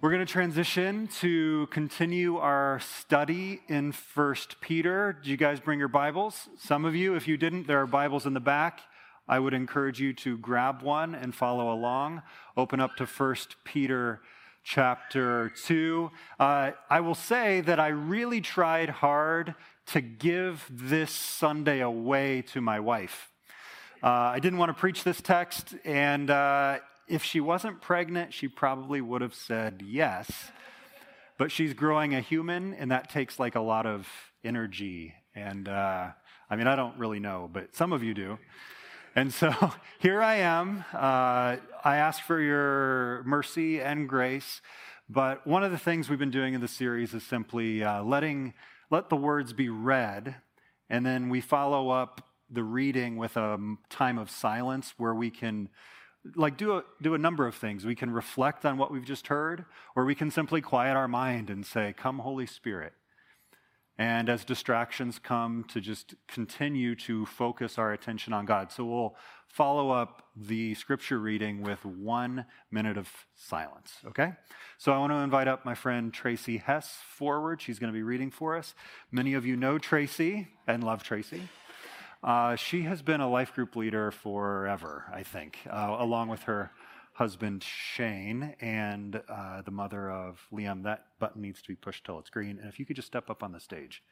We're going to transition to continue our study in 1 Peter. Did you guys bring your Bibles? Some of you, if you didn't, there are Bibles in the back. I would encourage you to grab one and follow along. Open up to 1 Peter chapter 2. I will say that I really tried hard to give this Sunday away to my wife. I didn't want to preach this text, and if she wasn't pregnant, she probably would have said yes, but she's growing a human, and that takes like a lot of energy, and I don't really know, but some of you do, and so here I am. I ask for your mercy and grace, but one of the things we've been doing in the series is simply let the words be read, and then we follow up the reading with a time of silence where we can do a number of things. We can reflect on what we've just heard, or we can simply quiet our mind and say, come Holy Spirit. And as distractions come, to just continue to focus our attention on God. So we'll follow up the scripture reading with 1 minute of silence, okay? So I want to invite up my friend Tracy Hess forward. She's going to be reading for us. Many of you know Tracy and love Tracy. She has been a life group leader forever, I think, along with her husband, Shane, and the mother of Liam. That button needs to be pushed till it's green. And if you could just step up on the stage.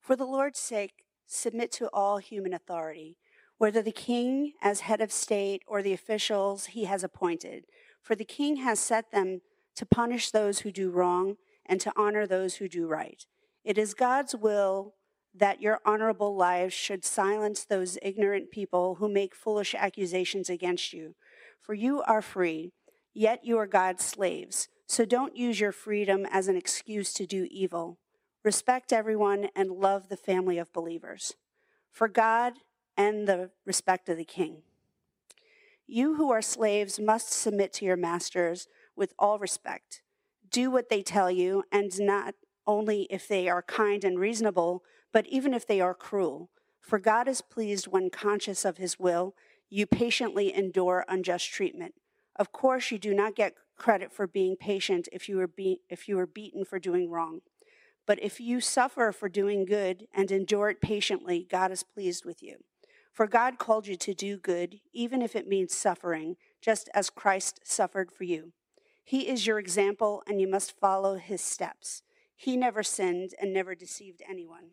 For the Lord's sake, submit to all human authority, whether the king as head of state or the officials he has appointed. For the king has set them to punish those who do wrong and to honor those who do right. It is God's will that your honorable lives should silence those ignorant people who make foolish accusations against you. For you are free, yet you are God's slaves. So don't use your freedom as an excuse to do evil. Respect everyone and love the family of believers. For God and the respect of the king. You who are slaves must submit to your masters with all respect. Do what they tell you, and not only if they are kind and reasonable, but even if they are cruel. For God is pleased when conscious of his will, you patiently endure unjust treatment. Of course, you do not get credit for being patient if you were beaten for doing wrong. But if you suffer for doing good and endure it patiently, God is pleased with you. For God called you to do good, even if it means suffering, just as Christ suffered for you. He is your example, and you must follow his steps. He never sinned and never deceived anyone.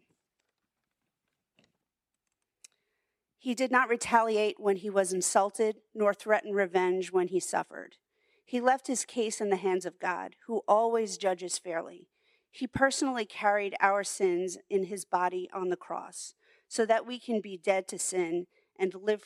He did not retaliate when he was insulted, nor threaten revenge when he suffered. He left his case in the hands of God, who always judges fairly. He personally carried our sins in his body on the cross, so that we can be dead to sin and live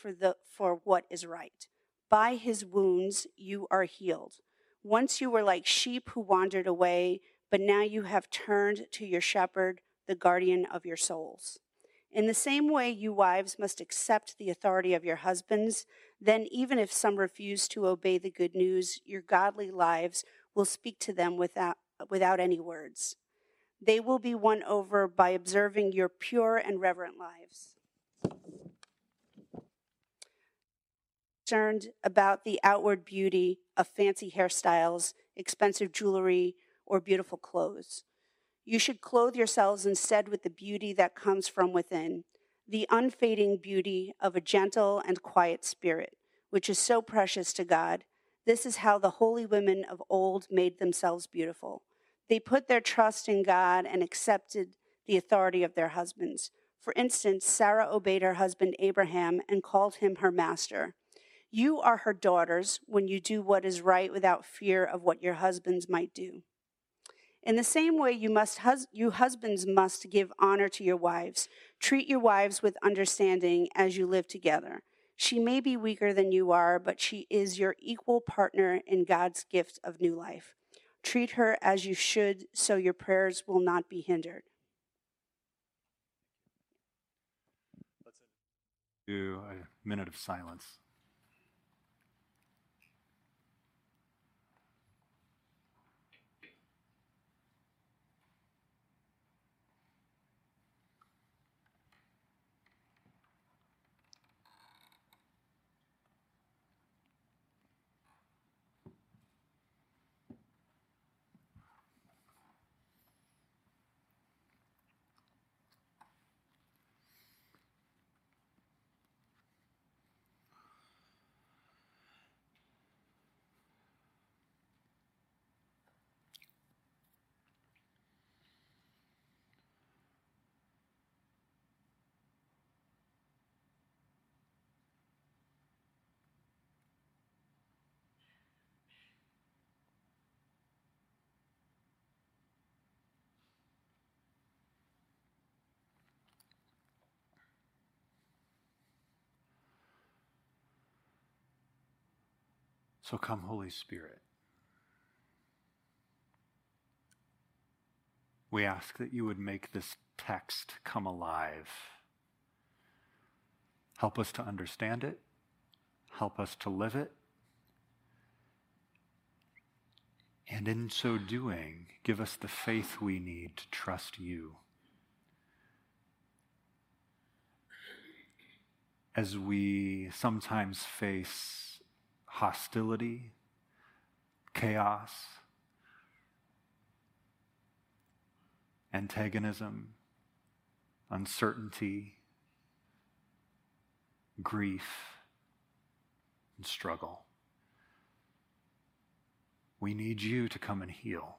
for what is right. By his wounds you are healed. Once you were like sheep who wandered away, but now you have turned to your shepherd, the guardian of your souls. In the same way, you wives must accept the authority of your husbands. Then, even if some refuse to obey the good news, your godly lives will speak to them without any words. They will be won over by observing your pure and reverent lives. Concerned about the outward beauty of fancy hairstyles, expensive jewelry, or beautiful clothes. You should clothe yourselves instead with the beauty that comes from within, the unfading beauty of a gentle and quiet spirit, which is so precious to God. This is how the holy women of old made themselves beautiful. They put their trust in God and accepted the authority of their husbands. For instance, Sarah obeyed her husband Abraham and called him her master. You are her daughters when you do what is right without fear of what your husbands might do. In the same way, you husbands must give honor to your wives. Treat your wives with understanding as you live together. She may be weaker than you are, but she is your equal partner in God's gift of new life. Treat her as you should, so your prayers will not be hindered. Let's do a minute of silence. So come, Holy Spirit. We ask that you would make this text come alive. Help us to understand it. Help us to live it. And in so doing, give us the faith we need to trust you. As we sometimes face hostility, chaos, antagonism, uncertainty, grief, and struggle. We need you to come and heal.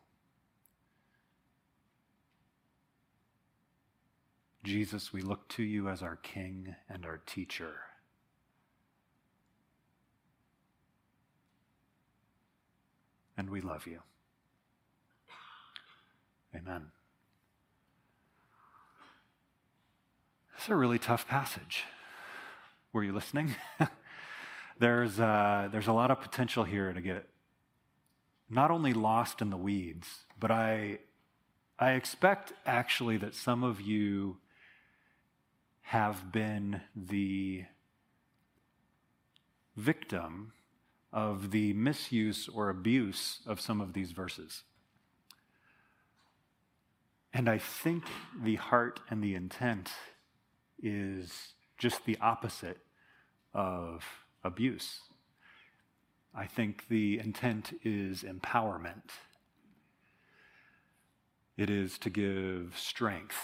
Jesus, we look to you as our King and our teacher. And we love you. Amen. This is a really tough passage. Were you listening? There's a lot of potential here to get not only lost in the weeds, but I expect actually that some of you have been the victim of the misuse or abuse of some of these verses. And I think the heart and the intent is just the opposite of abuse. I think the intent is empowerment. It is to give strength.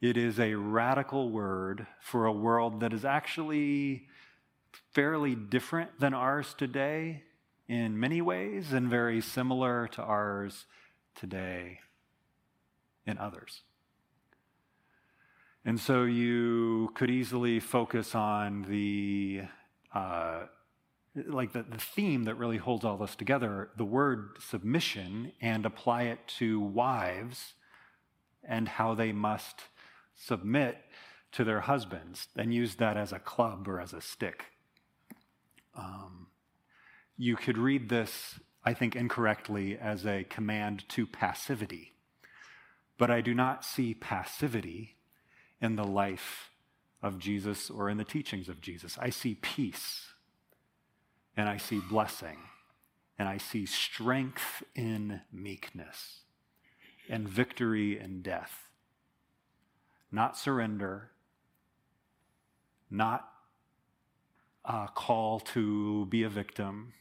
It is a radical word for a world that is actually fairly different than ours today in many ways, and very similar to ours today in others. And so you could easily focus on the theme that really holds all this together, the word submission, and apply it to wives and how they must submit to their husbands, and use that as a club or as a stick. You could read this, I think, incorrectly as a command to passivity, but I do not see passivity in the life of Jesus or in the teachings of Jesus. I see peace, and I see blessing, and I see strength in meekness, and victory in death. Not surrender, not a call to be a victim,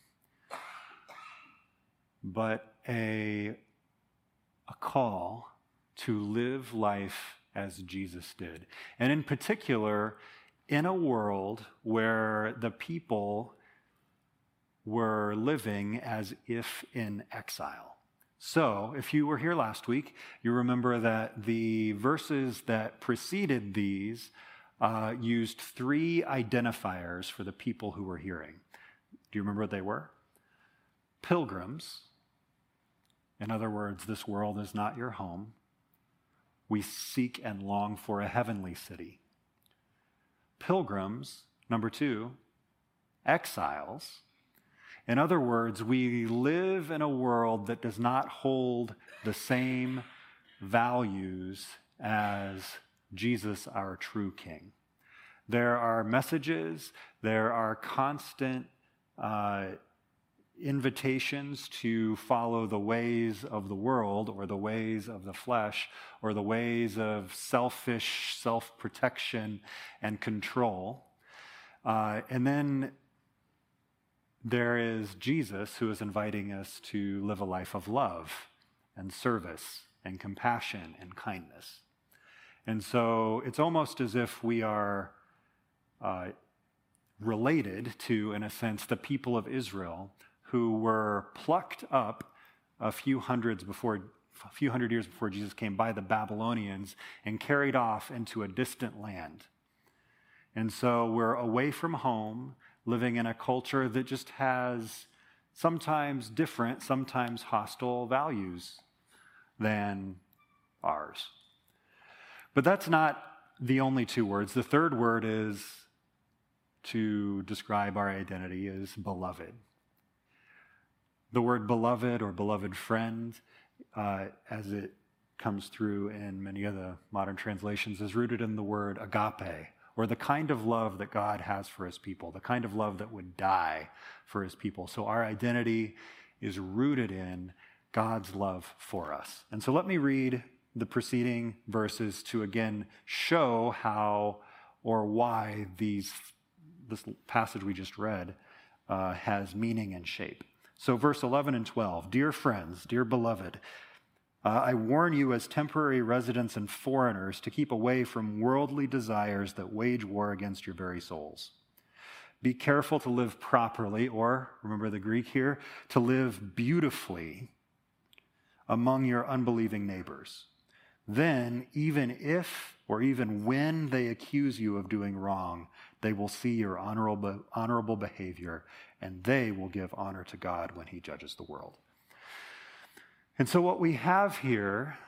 but a call to live life as Jesus did. And in particular, in a world where the people were living as if in exile. So, if you were here last week, you remember that the verses that preceded these used three identifiers for the people who were hearing. Do you remember what they were? Pilgrims. In other words, this world is not your home. We seek and long for a heavenly city. Pilgrims, Number two, exiles. In other words, we live in a world that does not hold the same values as Jesus, our true King. There are messages, there are constant invitations to follow the ways of the world or the ways of the flesh or the ways of selfish self-protection and control. And then there is Jesus, who is inviting us to live a life of love and service and compassion and kindness. And so it's almost as if we are related to, in a sense, the people of Israel who were plucked up a few hundred years before Jesus came by the Babylonians and carried off into a distant land. And so we're away from home, living in a culture that just has sometimes different, sometimes hostile values than ours. But that's not the only two words. The third word is to describe our identity is beloved. The word beloved or beloved friend, as it comes through in many of the modern translations, is rooted in the word agape, or the kind of love that God has for his people, the kind of love that would die for his people. So our identity is rooted in God's love for us. And so let me read the preceding verses to again show how or why this passage we just read has meaning and shape. So verse 11 and 12, dear friends, dear beloved, I warn you as temporary residents and foreigners to keep away from worldly desires that wage war against your very souls. Be careful to live properly, or, remember the Greek here, to live beautifully among your unbelieving neighbors. Then, even if or even when they accuse you of doing wrong, they will see your honorable behavior, and they will give honor to God when he judges the world. And so what we have here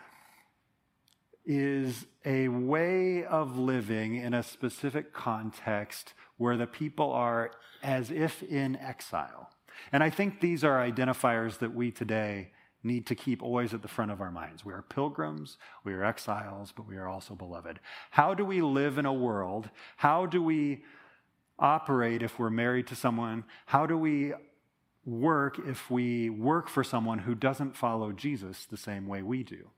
is a way of living in a specific context where the people are as if in exile. And I think these are identifiers that we today need to keep always at the front of our minds. We are pilgrims, we are exiles, but we are also beloved. How do we live in a world? How do we operate if we're married to someone? How do we work if we work for someone who doesn't follow Jesus the same way we do?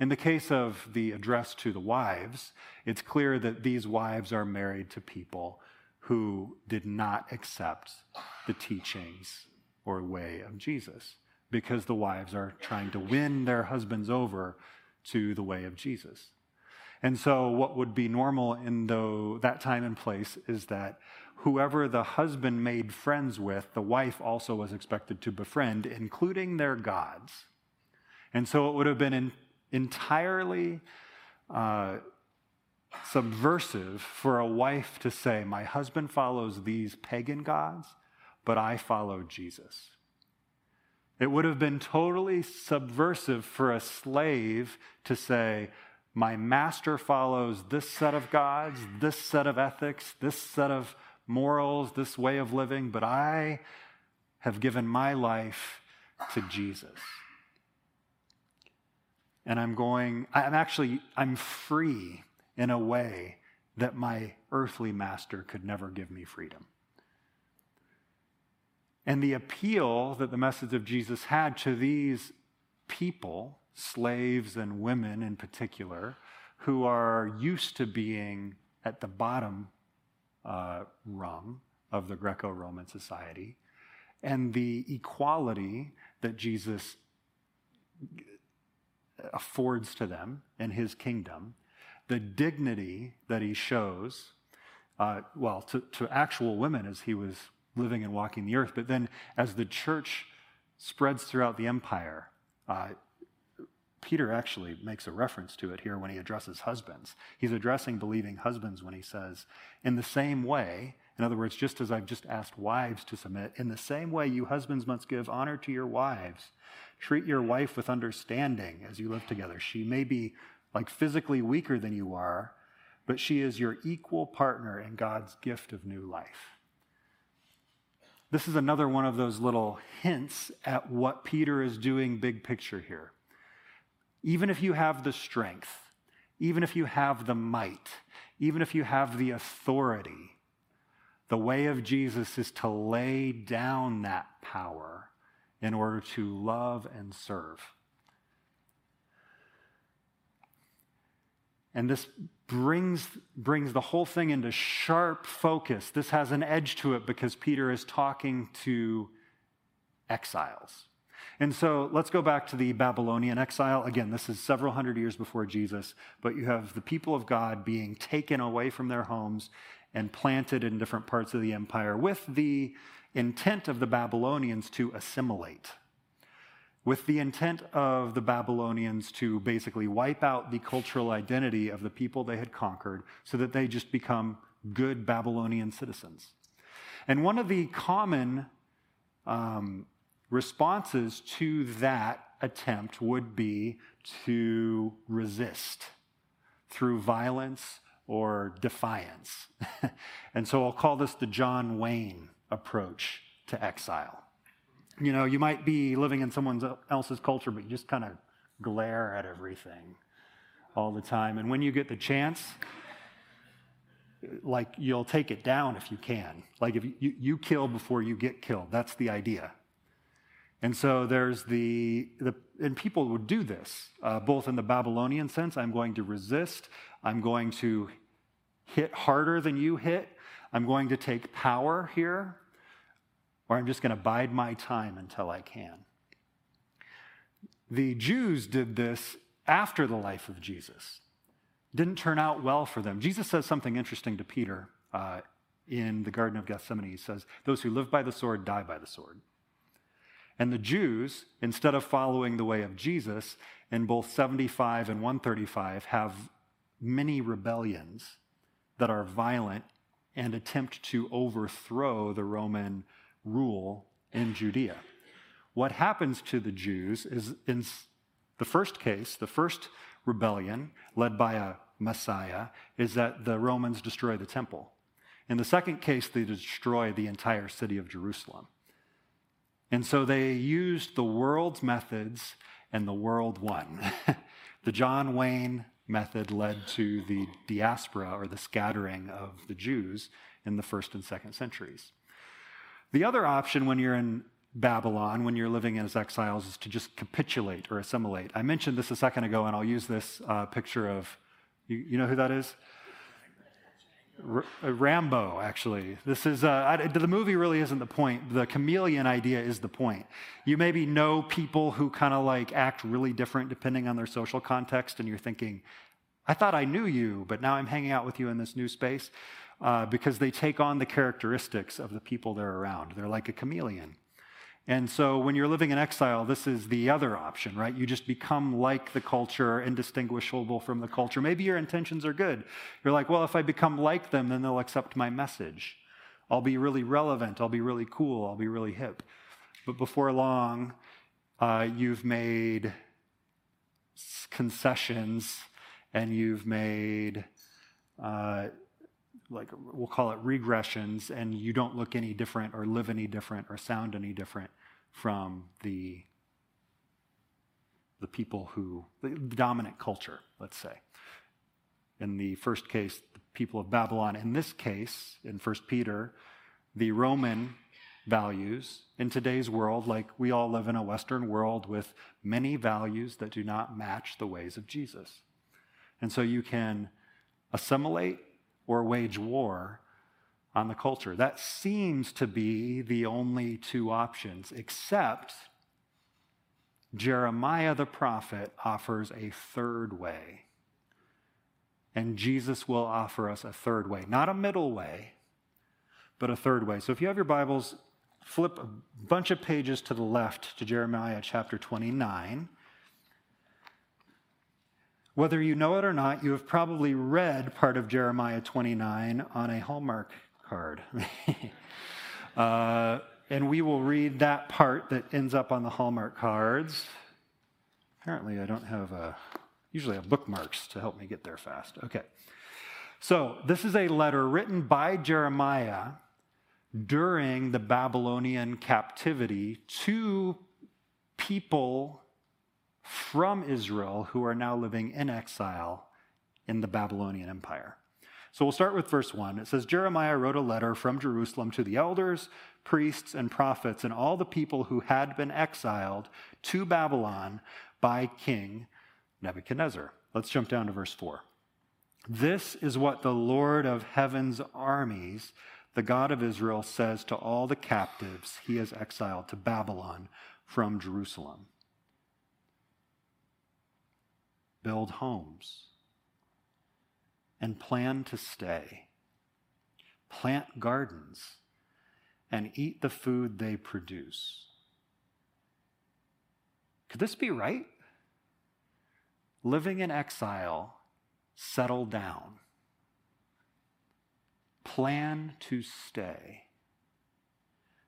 In the case of the address to the wives, it's clear that these wives are married to people who did not accept the teachings or way of Jesus, because the wives are trying to win their husbands over to the way of Jesus. And so what would be normal in that time and place is that whoever the husband made friends with, the wife also was expected to befriend, including their gods. And so it would have been entirely subversive for a wife to say, my husband follows these pagan gods, but I follow Jesus. It would have been totally subversive for a slave to say, my master follows this set of gods, this set of ethics, this set of morals, this way of living, but I have given my life to Jesus. And I'm free in a way that my earthly master could never give me freedom. And the appeal that the message of Jesus had to these people, slaves and women in particular, who are used to being at the bottom rung of the Greco-Roman society, and the equality that Jesus affords to them in his kingdom, the dignity that he shows, to actual women as he was living and walking the earth, but then as the church spreads throughout the empire, Peter actually makes a reference to it here when he addresses husbands. He's addressing believing husbands when he says, in the same way, in other words, just as I've just asked wives to submit, in the same way you husbands must give honor to your wives. Treat your wife with understanding as you live together. She may be physically weaker than you are, but she is your equal partner in God's gift of new life. This is another one of those little hints at what Peter is doing big picture here. Even if you have the strength, even if you have the might, even if you have the authority, the way of Jesus is to lay down that power in order to love and serve. And this brings the whole thing into sharp focus. This has an edge to it because Peter is talking to exiles. And so let's go back to the Babylonian exile. Again, this is several hundred years before Jesus, but you have the people of God being taken away from their homes and planted in different parts of the empire with the intent of the Babylonians to assimilate, with the intent of the Babylonians to basically wipe out the cultural identity of the people they had conquered so that they just become good Babylonian citizens. And one of the common responses to that attempt would be to resist through violence or defiance. And so I'll call this the John Wayne approach to exile. You know, you might be living in someone else's culture, but you just kind of glare at everything all the time. And when you get the chance, like, you'll take it down if you can. Like, if you kill before you get killed. That's the idea. And so there's and people would do this, both in the Babylonian sense. I'm going to resist. I'm going to hit harder than you hit. I'm going to take power here. Or I'm just going to bide my time until I can. The Jews did this after the life of Jesus. Didn't turn out well for them. Jesus says something interesting to Peter in the Garden of Gethsemane. He says, "Those who live by the sword die by the sword." And the Jews, instead of following the way of Jesus, in both 75 and 135, have many rebellions that are violent and attempt to overthrow the Roman rule in Judea. What happens to the Jews is, in the first case, the first rebellion led by a Messiah, is that the Romans destroy the temple. In the second case, they destroy the entire city of Jerusalem. And so they used the world's methods, and the world won. The John Wayne method led to the diaspora, or the scattering of the Jews, in the first and second centuries. The other option when you're in Babylon, when you're living as exiles, is to just capitulate or assimilate. I mentioned this a second ago, and I'll use this picture of, you know who that is? Rambo, actually. This is, the movie really isn't the point. The chameleon idea is the point. You maybe know people who kind of like act really different depending on their social context, and you're thinking, I thought I knew you, but now I'm hanging out with you in this new space. Because they take on the characteristics of the people they're around. They're like a chameleon. And so when you're living in exile, this is the other option, right? You just become like the culture, indistinguishable from the culture. Maybe your intentions are good. You're like, well, if I become like them, then they'll accept my message. I'll be really relevant. I'll be really cool. I'll be really hip. But before long, you've made concessions, and you've made... like, we'll call it regressions, and you don't look any different or live any different or sound any different from the people who, the dominant culture, let's say. In the first case, the people of Babylon. In this case, in 1 Peter, the Roman values. In today's world, like, we all live in a Western world with many values that do not match the ways of Jesus. And so you can assimilate or wage war on the culture. That seems to be the only two options, except Jeremiah the prophet offers a third way. And Jesus will offer us a third way. Not a middle way, but a third way. So if you have your Bibles, flip a bunch of pages to the left to Jeremiah chapter 29. Whether you know it or not, you have probably read part of Jeremiah 29 on a Hallmark card. And we will read that part that ends up on the Hallmark cards. Apparently, I don't have usually I have bookmarks to help me get there fast. Okay. So this is a letter written by Jeremiah during the Babylonian captivity to people from Israel who are now living in exile in the Babylonian Empire. So we'll start with verse 1. It says, Jeremiah wrote a letter from Jerusalem to the elders, priests, and prophets, and all the people who had been exiled to Babylon by King Nebuchadnezzar. Let's jump down to verse 4. This is what the Lord of heaven's armies, the God of Israel, says to all the captives he has exiled to Babylon from Jerusalem. Build homes and plan to stay. Plant gardens and eat the food they produce. Could this be right? Living in exile, settle down. Plan to stay.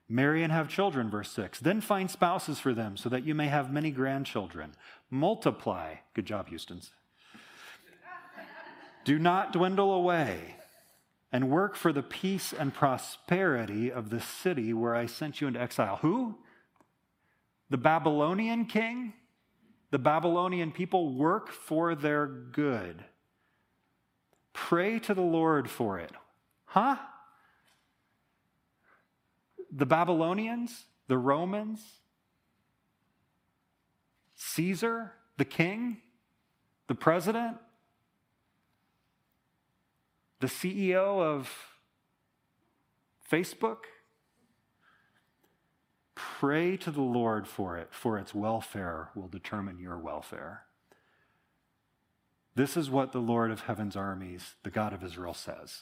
Marry and have children, verse 6. Then find spouses for them so that you may have many grandchildren. Multiply. Good job, Houstons. Do not dwindle away, and work for the peace and prosperity of the city where I sent you into exile. Who? The Babylonian king? The Babylonian people work for their good. Pray to the Lord for it. Huh? The Babylonians, the Romans, Caesar, the king, the president, the CEO of Facebook. Pray to the Lord for it, for its welfare will determine your welfare. This is what the Lord of heaven's armies, the God of Israel, says.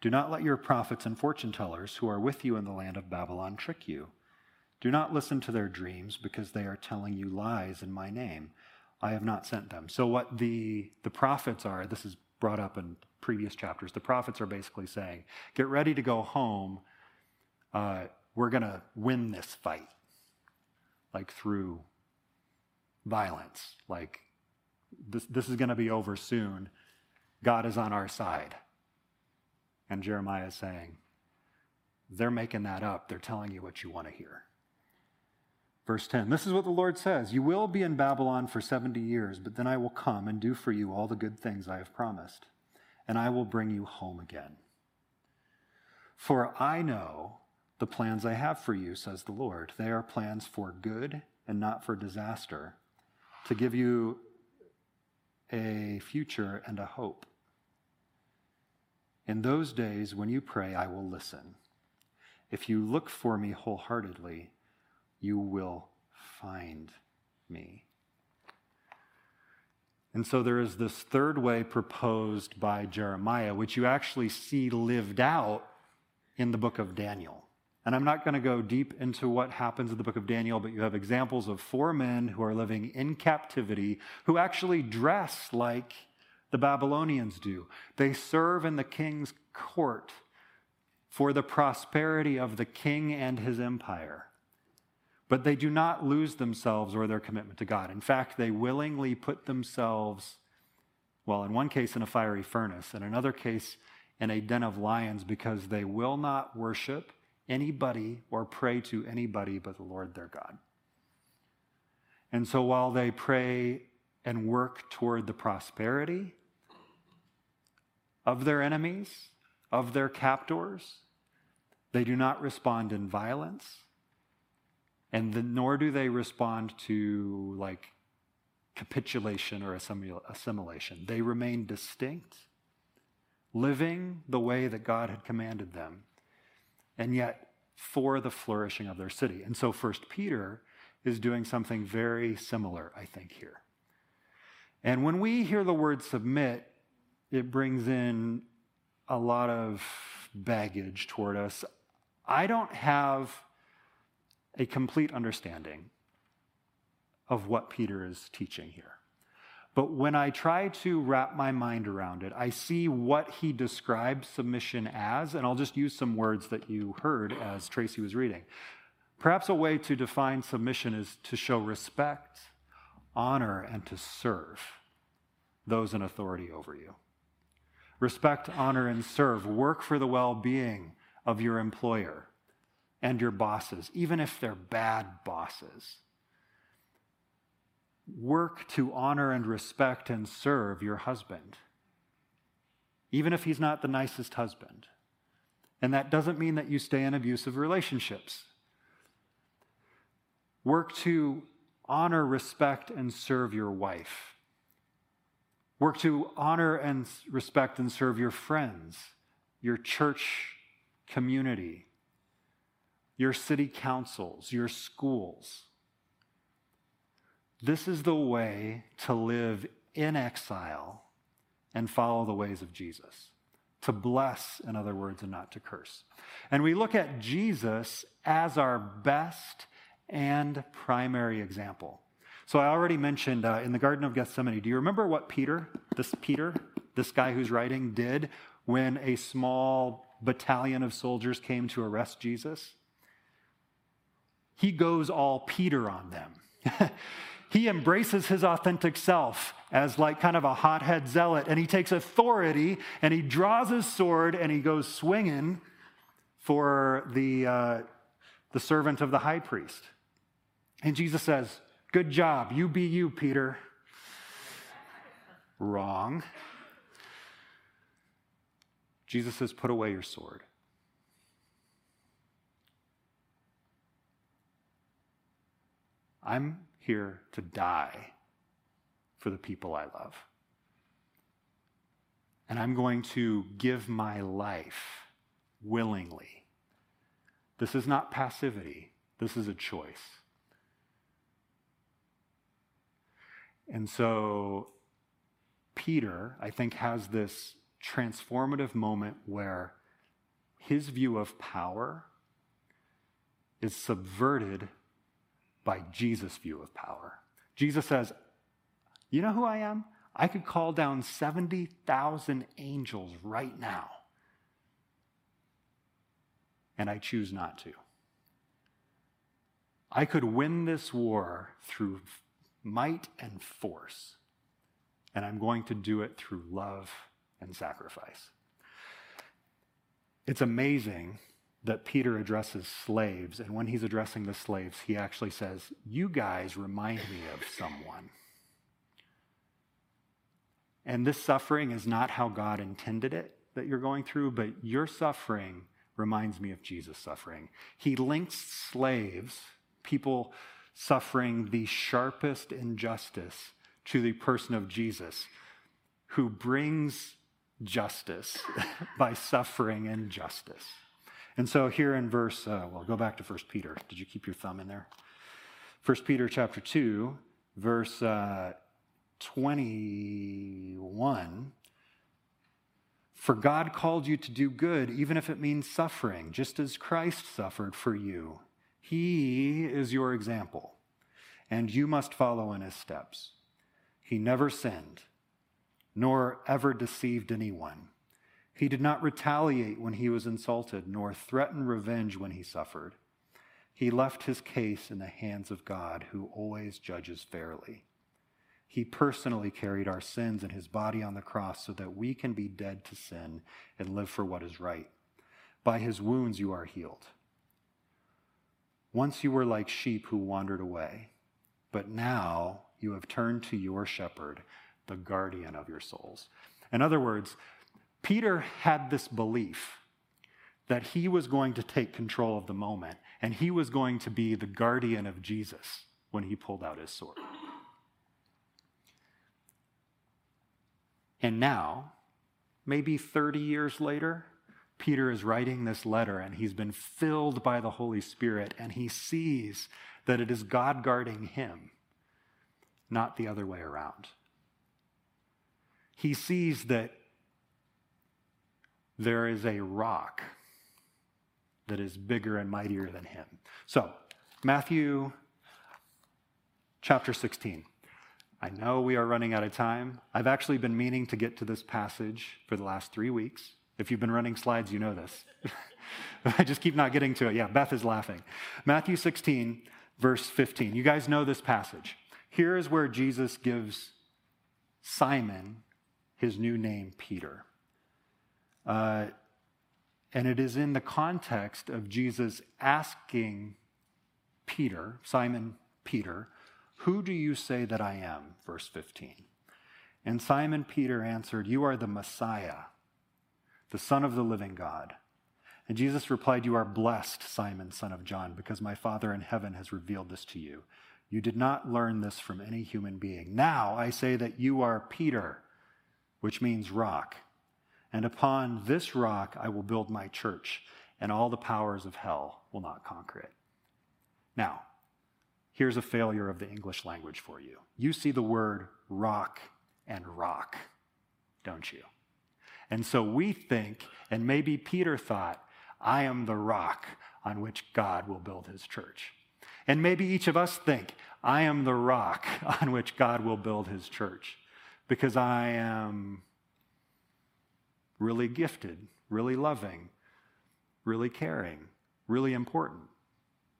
Do not let your prophets and fortune tellers who are with you in the land of Babylon trick you. Do not listen to their dreams, because they are telling you lies in my name. I have not sent them. So what the prophets are, this is brought up in previous chapters, the prophets are basically saying, get ready to go home. We're going to win this fight, like through violence. Like this is going to be over soon. God is on our side. And Jeremiah is saying, they're making that up. They're telling you what you want to hear. Verse 10, this is what the Lord says. You will be in Babylon for 70 years, but then I will come and do for you all the good things I have promised, and I will bring you home again. For I know the plans I have for you, says the Lord. They are plans for good and not for disaster, to give you a future and a hope. In those days, when you pray, I will listen. If you look for me wholeheartedly, you will find me. And so there is this third way proposed by Jeremiah, which you actually see lived out in the book of Daniel. And I'm not going to go deep into what happens in the book of Daniel, but you have examples of four men who are living in captivity who actually dress like the Babylonians do. They serve in the king's court for the prosperity of the king and his empire. But they do not lose themselves or their commitment to God. In fact, they willingly put themselves, well, in one case in a fiery furnace, in another case in a den of lions, because they will not worship anybody or pray to anybody but the Lord their God. And so while they pray and work toward the prosperity of their enemies, of their captors, they do not respond in violence, and nor do they respond to capitulation or assimilation. They remain distinct, living the way that God had commanded them, and yet for the flourishing of their city. And so 1 Peter is doing something very similar, I think, here. And when we hear the word submit, it brings in a lot of baggage toward us. I don't have a complete understanding of what Peter is teaching here. But when I try to wrap my mind around it, I see what he describes submission as, and I'll just use some words that you heard as Tracy was reading. Perhaps a way to define submission is to show respect, honor, and to serve those in authority over you. Respect, honor, and serve. Work for the well-being of your employer and your bosses, even if they're bad bosses. Work to honor and respect and serve your husband, even if he's not the nicest husband. And that doesn't mean that you stay in abusive relationships. Work to honor, respect, and serve your wife. Work to honor and respect and serve your friends, your church community, your city councils, your schools. This is the way to live in exile and follow the ways of Jesus. To bless, in other words, and not to curse. And we look at Jesus as our best and primary example. So I already mentioned in the Garden of Gethsemane, do you remember what Peter, this guy who's writing, did when a small battalion of soldiers came to arrest Jesus? He goes all Peter on them. He embraces his authentic self as like kind of a hothead zealot, and he takes authority, and he draws his sword, and he goes swinging for the servant of the high priest. And Jesus says, "Good job, you be you, Peter." Wrong. Jesus says, "Put away your sword." I'm here to die for the people I love. And I'm going to give my life willingly. This is not passivity. This is a choice. And so Peter, I think, has this transformative moment where his view of power is subverted by Jesus' view of power. Jesus says, "You know who I am? I could call down 70,000 angels right now, and I choose not to. I could win this war through might and force, and I'm going to do it through love and sacrifice." It's amazing that Peter addresses slaves, and when he's addressing the slaves, he actually says, "You guys remind me of someone." And this suffering is not how God intended it that you're going through, but your suffering reminds me of Jesus' suffering. He links slaves, people suffering the sharpest injustice, to the person of Jesus, who brings justice by suffering and justice. And so here in verse, go back to 1 Peter. Did you keep your thumb in there? 1 Peter chapter 2, verse 21. "For God called you to do good, even if it means suffering, just as Christ suffered for you. He is your example, and you must follow in his steps. He never sinned, nor ever deceived anyone. He did not retaliate when he was insulted, nor threaten revenge when he suffered. He left his case in the hands of God, who always judges fairly. He personally carried our sins in his body on the cross so that we can be dead to sin and live for what is right. By his wounds you are healed. Once you were like sheep who wandered away, but now you have turned to your shepherd, the guardian of your souls." In other words, Peter had this belief that he was going to take control of the moment, and he was going to be the guardian of Jesus when he pulled out his sword. And now, maybe 30 years later, Peter is writing this letter, and he's been filled by the Holy Spirit, and he sees that it is God guarding him, not the other way around. He sees that there is a rock that is bigger and mightier than him. So, Matthew chapter 16. I know we are running out of time. I've actually been meaning to get to this passage for the last 3 weeks. If you've been running slides, you know this. I just keep not getting to it. Yeah, Beth is laughing. Matthew 16, verse 15. You guys know this passage. Here is where Jesus gives Simon his new name, Peter. And it is in the context of Jesus asking Peter, Simon Peter, "Who do you say that I am?" Verse 15. And Simon Peter answered, "You are the Messiah, the Son of the living God." And Jesus replied, "You are blessed, Simon, son of John, because my Father in heaven has revealed this to you. You did not learn this from any human being. Now I say that you are Peter," which means rock. "And upon this rock I will build my church, and all the powers of hell will not conquer it." Now, here's a failure of the English language for you. You see the word rock and rock, don't you? And so we think, and maybe Peter thought, I am the rock on which God will build his church. And maybe each of us think, I am the rock on which God will build his church, because I am really gifted, really loving, really caring, really important.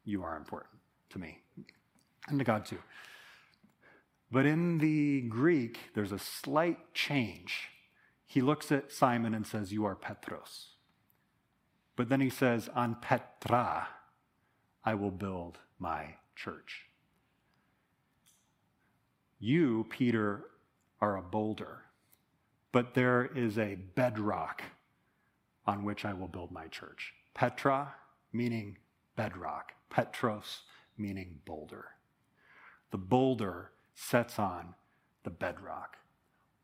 You are important to me and to God too. But in the Greek, there's a slight change. He looks at Simon and says, "You are Petros." But then he says, "On Petra, I will build my church." You, Peter, are a boulder, but there is a bedrock on which I will build my church. Petra, meaning bedrock. Petros, meaning boulder. The boulder sets on the bedrock.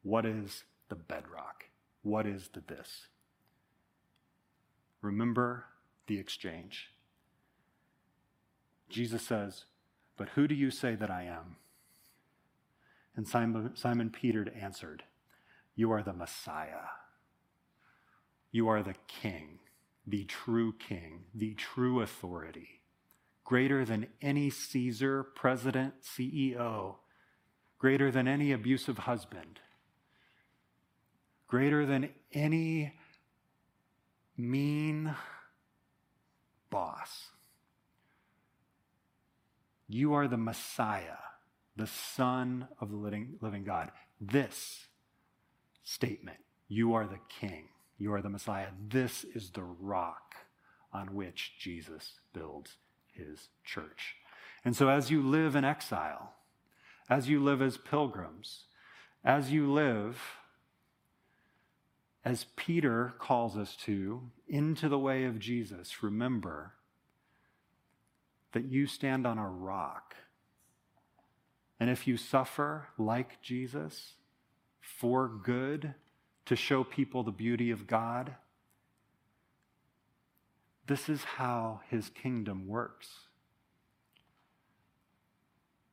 What is the bedrock? What is the this? Remember the exchange. Jesus says, "But who do you say that I am?" And Simon Peter answered, "You are the Messiah. You are the King, the true authority, greater than any Caesar, president, CEO, greater than any abusive husband, greater than any mean boss. You are the Messiah, the Son of the living God." This statement, you are the King, you are the Messiah, this is the rock on which Jesus builds his church. And so as you live in exile, as you live as pilgrims, as you live, as Peter calls us to, into the way of Jesus, remember that you stand on a rock. And if you suffer like Jesus for good, to show people the beauty of God, this is how his kingdom works.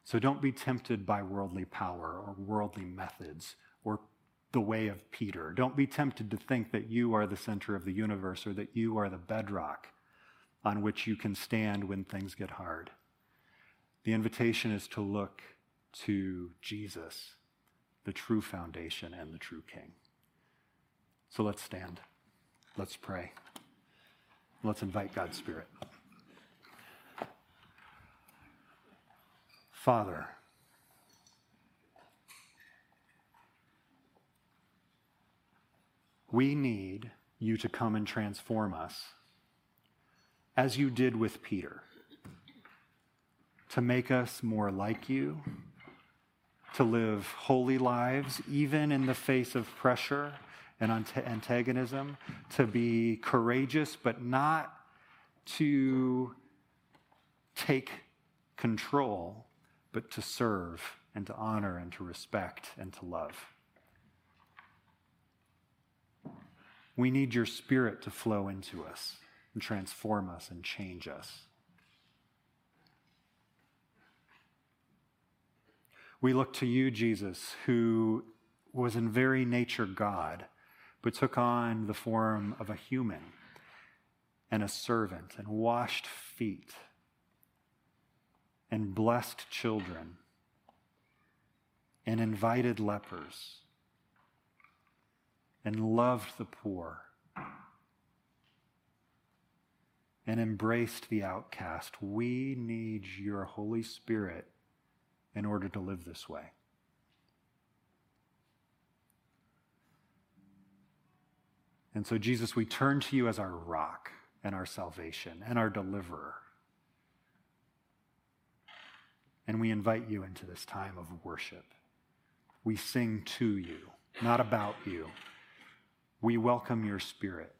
So don't be tempted by worldly power or worldly methods or the way of Peter. Don't be tempted to think that you are the center of the universe or that you are the bedrock on which you can stand when things get hard. The invitation is to look to Jesus, the true foundation and the true King. So let's stand, let's pray, let's invite God's Spirit. Father, we need you to come and transform us as you did with Peter, to make us more like you, to live holy lives, even in the face of pressure and antagonism, to be courageous, but not to take control, but to serve and to honor and to respect and to love. We need your Spirit to flow into us and transform us and change us. We look to you, Jesus, who was in very nature God, but took on the form of a human and a servant and washed feet and blessed children and invited lepers and loved the poor and embraced the outcast. We need your Holy Spirit in order to live this way. And so, Jesus, we turn to you as our rock and our salvation and our deliverer. And we invite you into this time of worship. We sing to you, not about you. We welcome your spirit.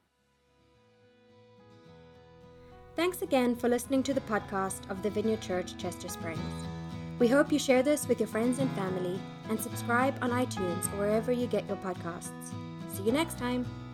Thanks again for listening to the podcast of the Vineyard Church, Chester Springs. We hope you share this with your friends and family and subscribe on iTunes or wherever you get your podcasts. See you next time.